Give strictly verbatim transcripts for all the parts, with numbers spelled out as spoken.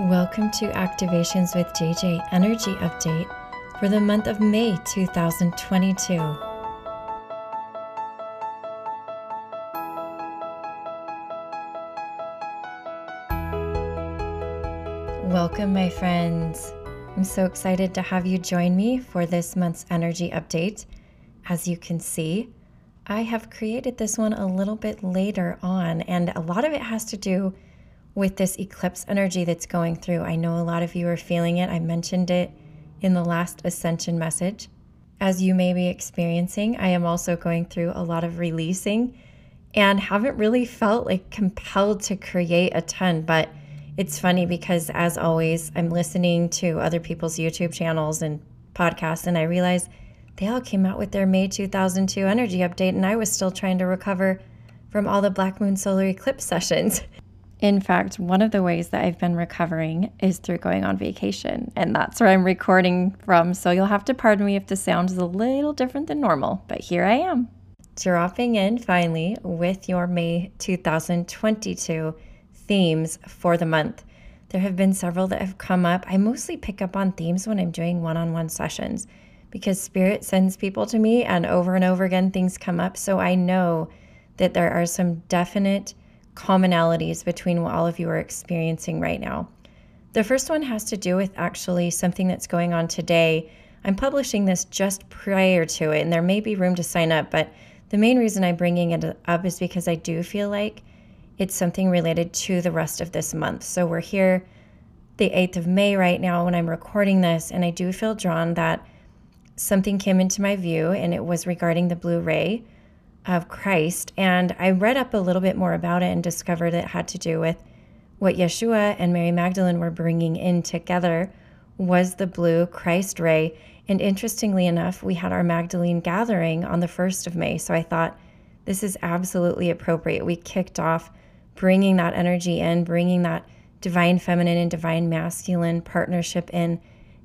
Welcome to Activations with J J Energy Update for the month of May two thousand twenty-two. Welcome, my friends. I'm so excited to have you join me for this month's energy update. As you can see, I have created this one a little bit later on, and a lot of it has to do with this eclipse energy that's going through. I know a lot of you are feeling it. I mentioned it in the last Ascension message. As you may be experiencing, I am also going through a lot of releasing and haven't really felt like compelled to create a ton, but it's funny because, as always, I'm listening to other people's YouTube channels and podcasts, and I realize they all came out with their May two thousand two energy update, and I was still trying to recover from all the Black Moon solar eclipse sessions. In fact, one of the ways that I've been recovering is through going on vacation, and that's where I'm recording from, so you'll have to pardon me if the sound is a little different than normal, but here I am. Dropping in, finally, with your May two thousand twenty-two themes for the month. There have been several that have come up. I mostly pick up on themes when I'm doing one-on-one sessions because Spirit sends people to me, and over and over again things come up, so I know that there are some definite commonalities between what all of you are experiencing right now. The first one has to do with actually something that's going on today. I'm publishing this just prior to it, and there may be room to sign up, but the main reason I'm bringing it up is because I do feel like it's something related to the rest of this month. So we're here the eighth of May right now when I'm recording this, and I do feel drawn that something came into my view, and it was regarding the blue ray of Christ, and I read up a little bit more about it and discovered it had to do with what Yeshua and Mary Magdalene were bringing in together was the blue Christ ray. And interestingly enough, we had our Magdalene gathering on the first of May, so I thought this is absolutely appropriate. We kicked off bringing that energy in, bringing that divine feminine and divine masculine partnership in,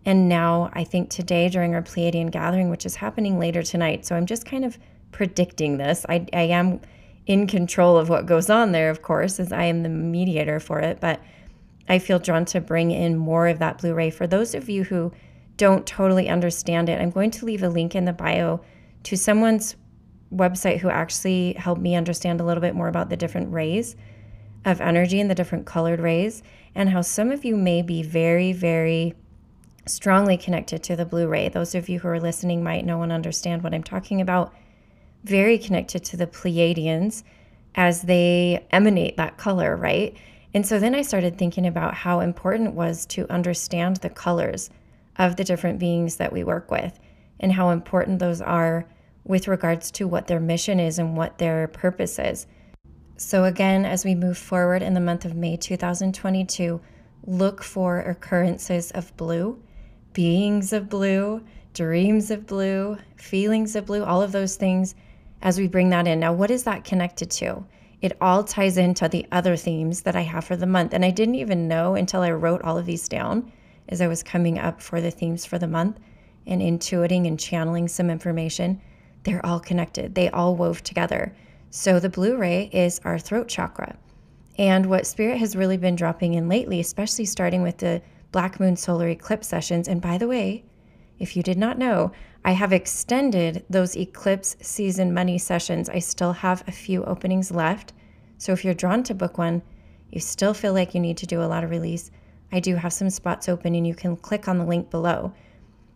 and now I think today during our Pleiadian gathering, which is happening later tonight, so I'm just kind of predicting this. I, I am in control of what goes on there, of course, as I am the mediator for it, but I feel drawn to bring in more of that blue ray. For those of you who don't totally understand it, I'm going to leave a link in the bio to someone's website who actually helped me understand a little bit more about the different rays of energy and the different colored rays, and how some of you may be very, very strongly connected to the blue ray. Those of you who are listening might know and understand what I'm talking about. Very connected to the Pleiadians as they emanate that color, right? And so then I started thinking about how important it was to understand the colors of the different beings that we work with and how important those are with regards to what their mission is and what their purpose is. So again, as we move forward in the month of May two thousand twenty-two, look for occurrences of blue, beings of blue, dreams of blue, feelings of blue, all of those things as we bring that in. Now, what is that connected to? It all ties into the other themes that I have for the month. And I didn't even know until I wrote all of these down as I was coming up for the themes for the month and intuiting and channeling some information. They're all connected. They all wove together. So the blue ray is our throat chakra. And what Spirit has really been dropping in lately, especially starting with the Black Moon solar eclipse sessions. And by the way, if you did not know, I have extended those eclipse season money sessions. I still have a few openings left. So if you're drawn to book one, you still feel like you need to do a lot of release, I do have some spots open, and you can click on the link below.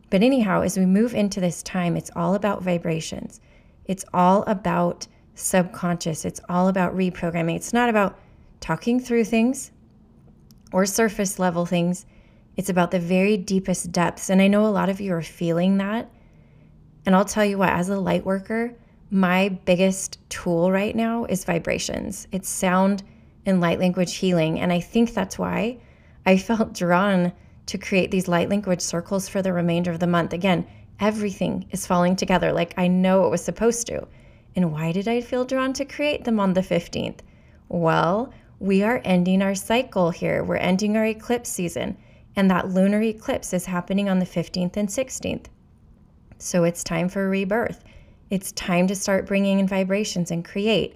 But anyhow, as we move into this time, it's all about vibrations. It's all about subconscious. It's all about reprogramming. It's not about talking through things or surface level things. It's about the very deepest depths, and I know a lot of you are feeling that. And I'll tell you what, as a light worker, my biggest tool right now is vibrations. It's sound and light language healing, and I think that's why I felt drawn to create these light language circles for the remainder of the month. Again, everything is falling together like I know it was supposed to. And why did I feel drawn to create them on the fifteenth? Well, we are ending our cycle here. We're ending our eclipse season. And that lunar eclipse is happening on the fifteenth and sixteenth. So it's time for rebirth. It's time to start bringing in vibrations and create.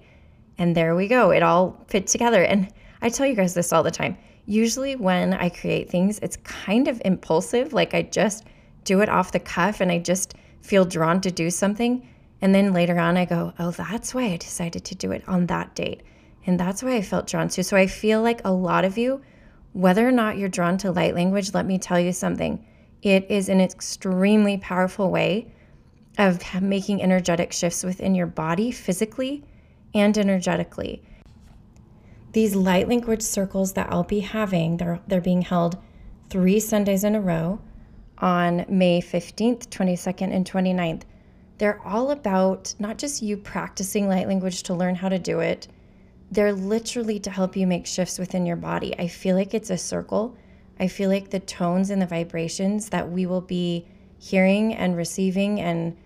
And there we go. It all fit together. And I tell you guys this all the time. usually when I create things, it's kind of impulsive. Like I just do it off the cuff and I just feel drawn to do something. And then later on I go, oh, that's why I decided to do it on that date. And that's why I felt drawn to. So I feel like a lot of you, whether or not you're drawn to light language, let me tell you something. It is an extremely powerful way of making energetic shifts within your body, physically and energetically. These light language circles that I'll be having, they're, they're being held three Sundays in a row on May fifteenth, twenty-second, and twenty-ninth. They're all about not just you practicing light language to learn how to do it. They're literally to help you make shifts within your body. I feel like it's a circle. I feel like the tones and the vibrations that we will be hearing and receiving and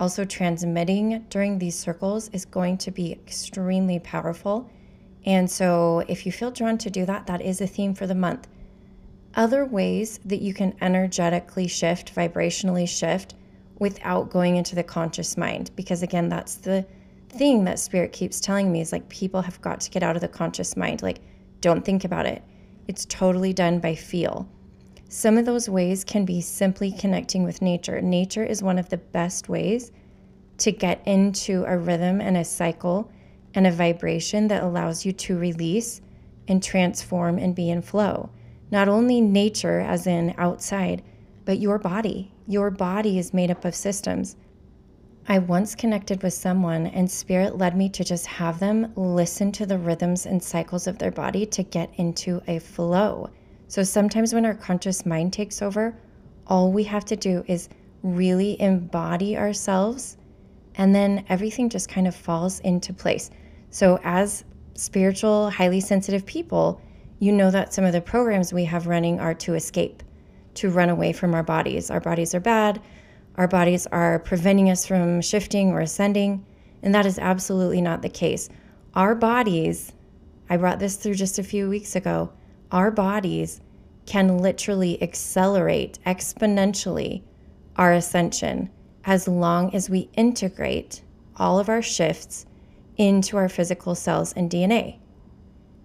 also transmitting during these circles is going to be extremely powerful. And so if you feel drawn to do that, that is a theme for the month. Other ways that you can energetically shift, vibrationally shift without going into the conscious mind, because again, that's the thing that spirit keeps telling me is like, people have got to get out of the conscious mind. Like, don't think about it. It's totally done by feel. Some of those ways can be simply connecting with nature. Nature is one of the best ways to get into a rhythm and a cycle and a vibration that allows you to release and transform and be in flow. Not only nature as in outside, but your body. Your body is made up of systems. I once connected with someone and spirit led me to just have them listen to the rhythms and cycles of their body to get into a flow. So sometimes when our conscious mind takes over, all we have to do is really embody ourselves, and then everything just kind of falls into place. So as spiritual, highly sensitive people, you know that some of the programs we have running are to escape, to run away from our bodies. Our bodies are bad. Our bodies are preventing us from shifting or ascending. And that is absolutely not the case. Our bodies, I brought this through just a few weeks ago, our bodies can literally accelerate exponentially our ascension as long as we integrate all of our shifts into our physical cells and D N A.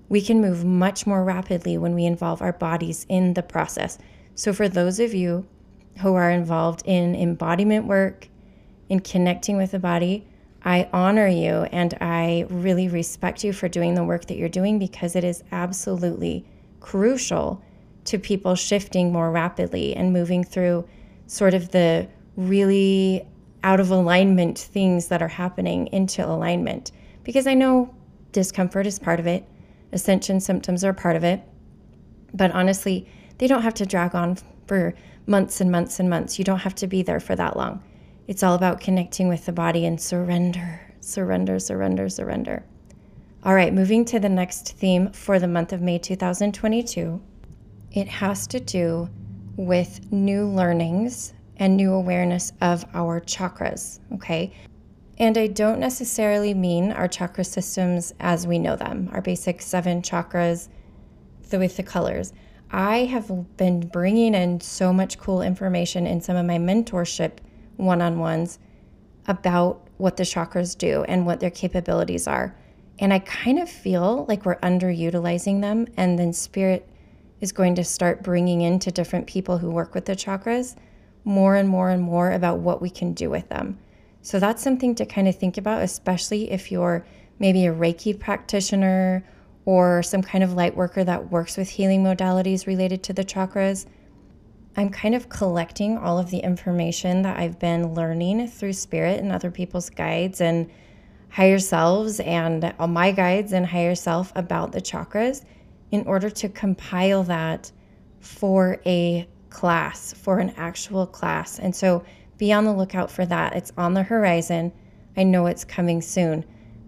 We can move much more rapidly when we involve our bodies in the process. So for those of you who are involved in embodiment work, in connecting with the body, I honor you and I really respect you for doing the work that you're doing, because it is absolutely crucial to people shifting more rapidly and moving through sort of the really out of alignment things that are happening into alignment. Because I know discomfort is part of it, ascension symptoms are part of it, but honestly, they don't have to drag on for months and months and months. You don't have to be there for that long. It's all about connecting with the body and surrender, surrender, surrender, surrender. All right, moving to the next theme for the month of May two thousand twenty-two. It has to do with new learnings and new awareness of our chakras, okay? And I don't necessarily mean our chakra systems as we know them, our basic seven chakras with the colors. I have been bringing in so much cool information in some of my mentorship one-on-ones about what the chakras do and what their capabilities are. And I kind of feel like we're underutilizing them, and then spirit is going to start bringing into different people who work with the chakras more and more and more about what we can do with them. So that's something to kind of think about, especially if you're maybe a Reiki practitioner or some kind of light worker that works with healing modalities related to the chakras. I'm kind of collecting all of the information that I've been learning through spirit and other people's guides and higher selves and all my guides and higher self about the chakras in order to compile that for a class, for an actual class. And so be on the lookout for that. It's on the horizon. I know it's coming soon.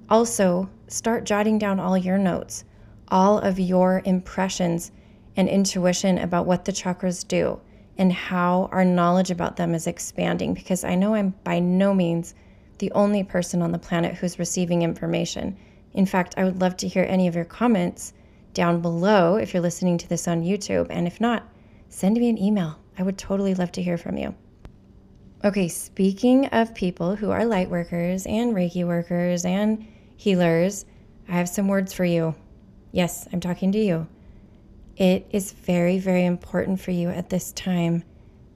Also, start jotting down all your notes, all of your impressions and intuition about what the chakras do and how our knowledge about them is expanding, because I know I'm by no means the only person on the planet who's receiving information. In fact, I would love to hear any of your comments down below if you're listening to this on YouTube, and if not, send me an email. I would totally love to hear from you. Okay, speaking of people who are light workers and Reiki workers and healers, I have some words for you. Yes, I'm talking to you. it is very, very important for you at this time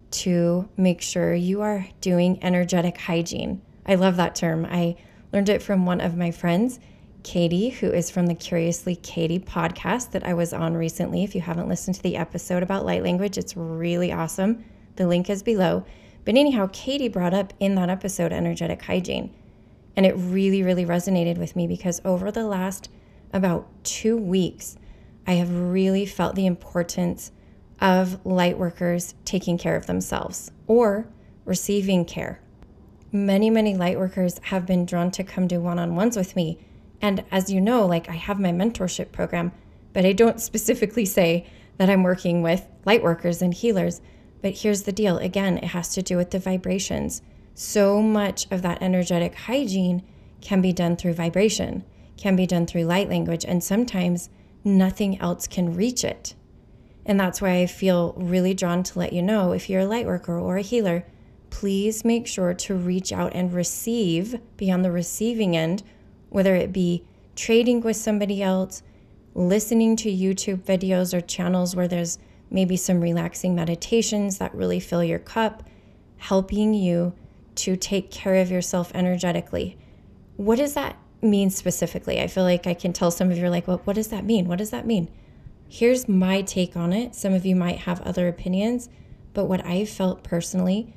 to make sure you are doing energetic hygiene. I love that term. I learned it from one of my friends, Katie, who is from the Curiously Katie podcast that I was on recently. If you haven't listened to the episode about light language, it's really awesome. The link is below. But anyhow, Katie brought up in that episode energetic hygiene. And it really, really resonated with me because over the last about two weeks, I have really felt the importance of light workers taking care of themselves or receiving care. Many, many light workers have been drawn to come do one-on-ones with me. And as you know, like I have my mentorship program, but I don't specifically say that I'm working with light workers and healers. But here's the deal. Again, it has to do with the vibrations. So much of that energetic hygiene can be done through vibration, can be done through light language, and sometimes nothing else can reach it. And that's why I feel really drawn to let you know, if you're a light worker or a healer, please make sure to reach out and receive, be on the receiving end, whether it be trading with somebody else, listening to YouTube videos or channels where there's maybe some relaxing meditations that really fill your cup, helping you to take care of yourself energetically. What does that mean specifically? I feel like I can tell some of you are like, well, what does that mean? What does that mean? Here's my take on it. Some of you might have other opinions, but what I felt personally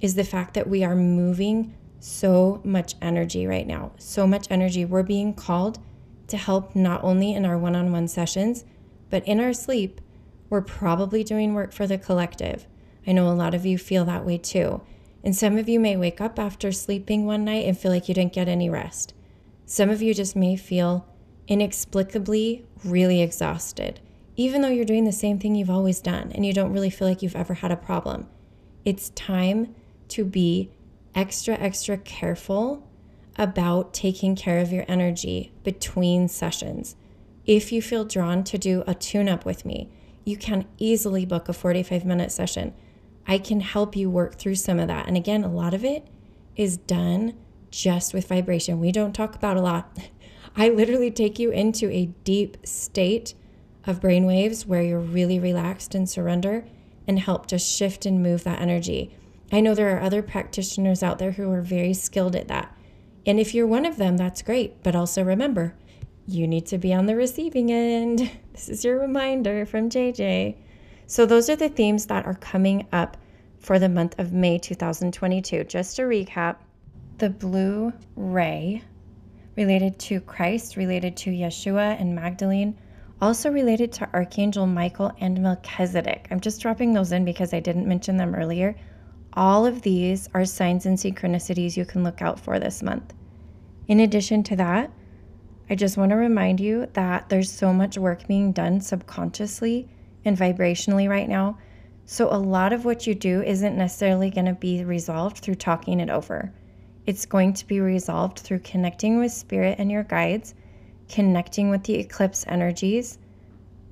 is the fact that we are moving so much energy right now, so much energy. We're being called to help not only in our one-on-one sessions, but in our sleep. We're probably doing work for the collective. I know a lot of you feel that way too. And some of you may wake up after sleeping one night and feel like you didn't get any rest. Some of you just may feel inexplicably really exhausted, even though you're doing the same thing you've always done and you don't really feel like you've ever had a problem. It's time to be extra, extra careful about taking care of your energy between sessions. If you feel drawn to do a tune-up with me, you can easily book a forty-five minute session. I can help you work through some of that. And again, a lot of it is done just with vibration. We don't talk about a lot. I literally take you into a deep state of brainwaves where you're really relaxed and surrender and help to shift and move that energy. I know there are other practitioners out there who are very skilled at that. And if you're one of them, that's great. But also remember, you need to be on the receiving end. This is your reminder from J J. So those are the themes that are coming up for the month of May two thousand twenty-two. Just to recap, the blue ray related to Christ, related to Yeshua and Magdalene, also related to Archangel Michael and Melchizedek. I'm just dropping those in because I didn't mention them earlier. All of these are signs and synchronicities you can look out for this month. In addition to that, I just want to remind you that there's so much work being done subconsciously and vibrationally right now. So a lot of what you do isn't necessarily going to be resolved through talking it over. It's going to be resolved through connecting with spirit and your guides, connecting with the eclipse energies,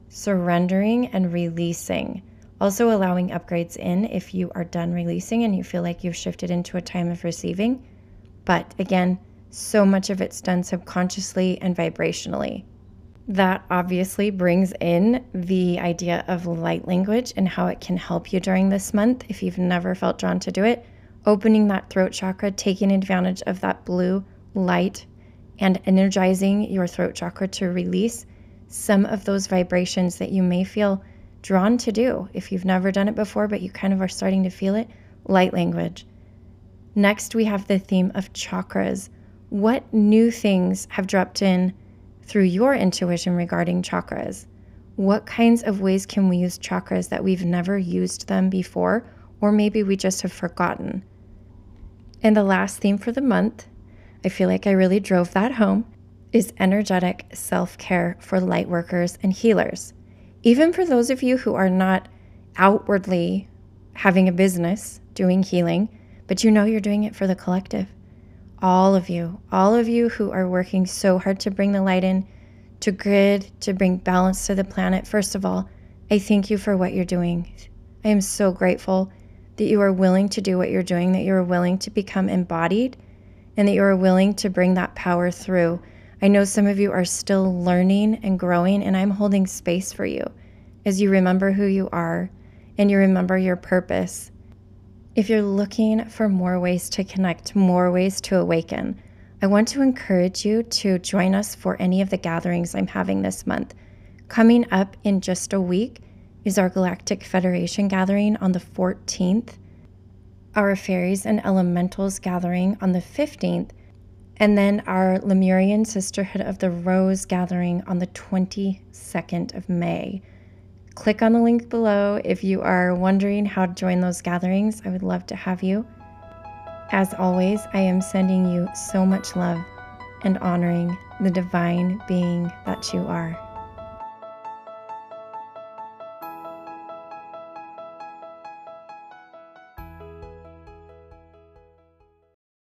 surrendering and releasing. Also allowing upgrades in if you are done releasing and you feel like you've shifted into a time of receiving. But again, so much of it's done subconsciously and vibrationally. That obviously brings in the idea of light language and how it can help you during this month if you've never felt drawn to do it. Opening that throat chakra, taking advantage of that blue light and energizing your throat chakra to release some of those vibrations that you may feel drawn to do. If you've never done it before, but you kind of are starting to feel it, light language. Next, we have the theme of chakras. What new things have dropped in through your intuition regarding chakras? What kinds of ways can we use chakras that we've never used them before, or maybe we just have forgotten? And the last theme for the month, I feel like I really drove that home, is energetic self-care for light workers and healers. Even for those of you who are not outwardly having a business doing healing, but you know you're doing it for the collective. All of you, all of you who are working so hard to bring the light in, to grid, to bring balance to the planet. First of all, I thank you for what you're doing. I am so grateful that you are willing to do what you're doing, that you are willing to become embodied, and that you are willing to bring that power through. I know some of you are still learning and growing, and I'm holding space for you. is you remember who you are and you remember your purpose. If you're looking for more ways to connect, more ways to awaken, I want to encourage you to join us for any of the gatherings I'm having this month. Coming up in just a week is our Galactic Federation gathering on the fourteenth, our Fairies and Elementals gathering on the fifteenth, and then our Lemurian Sisterhood of the Rose gathering on the twenty-second of May. Click on the link below if you are wondering how to join those gatherings. I would love to have you. As always, I am sending you so much love and honoring the divine being that you are.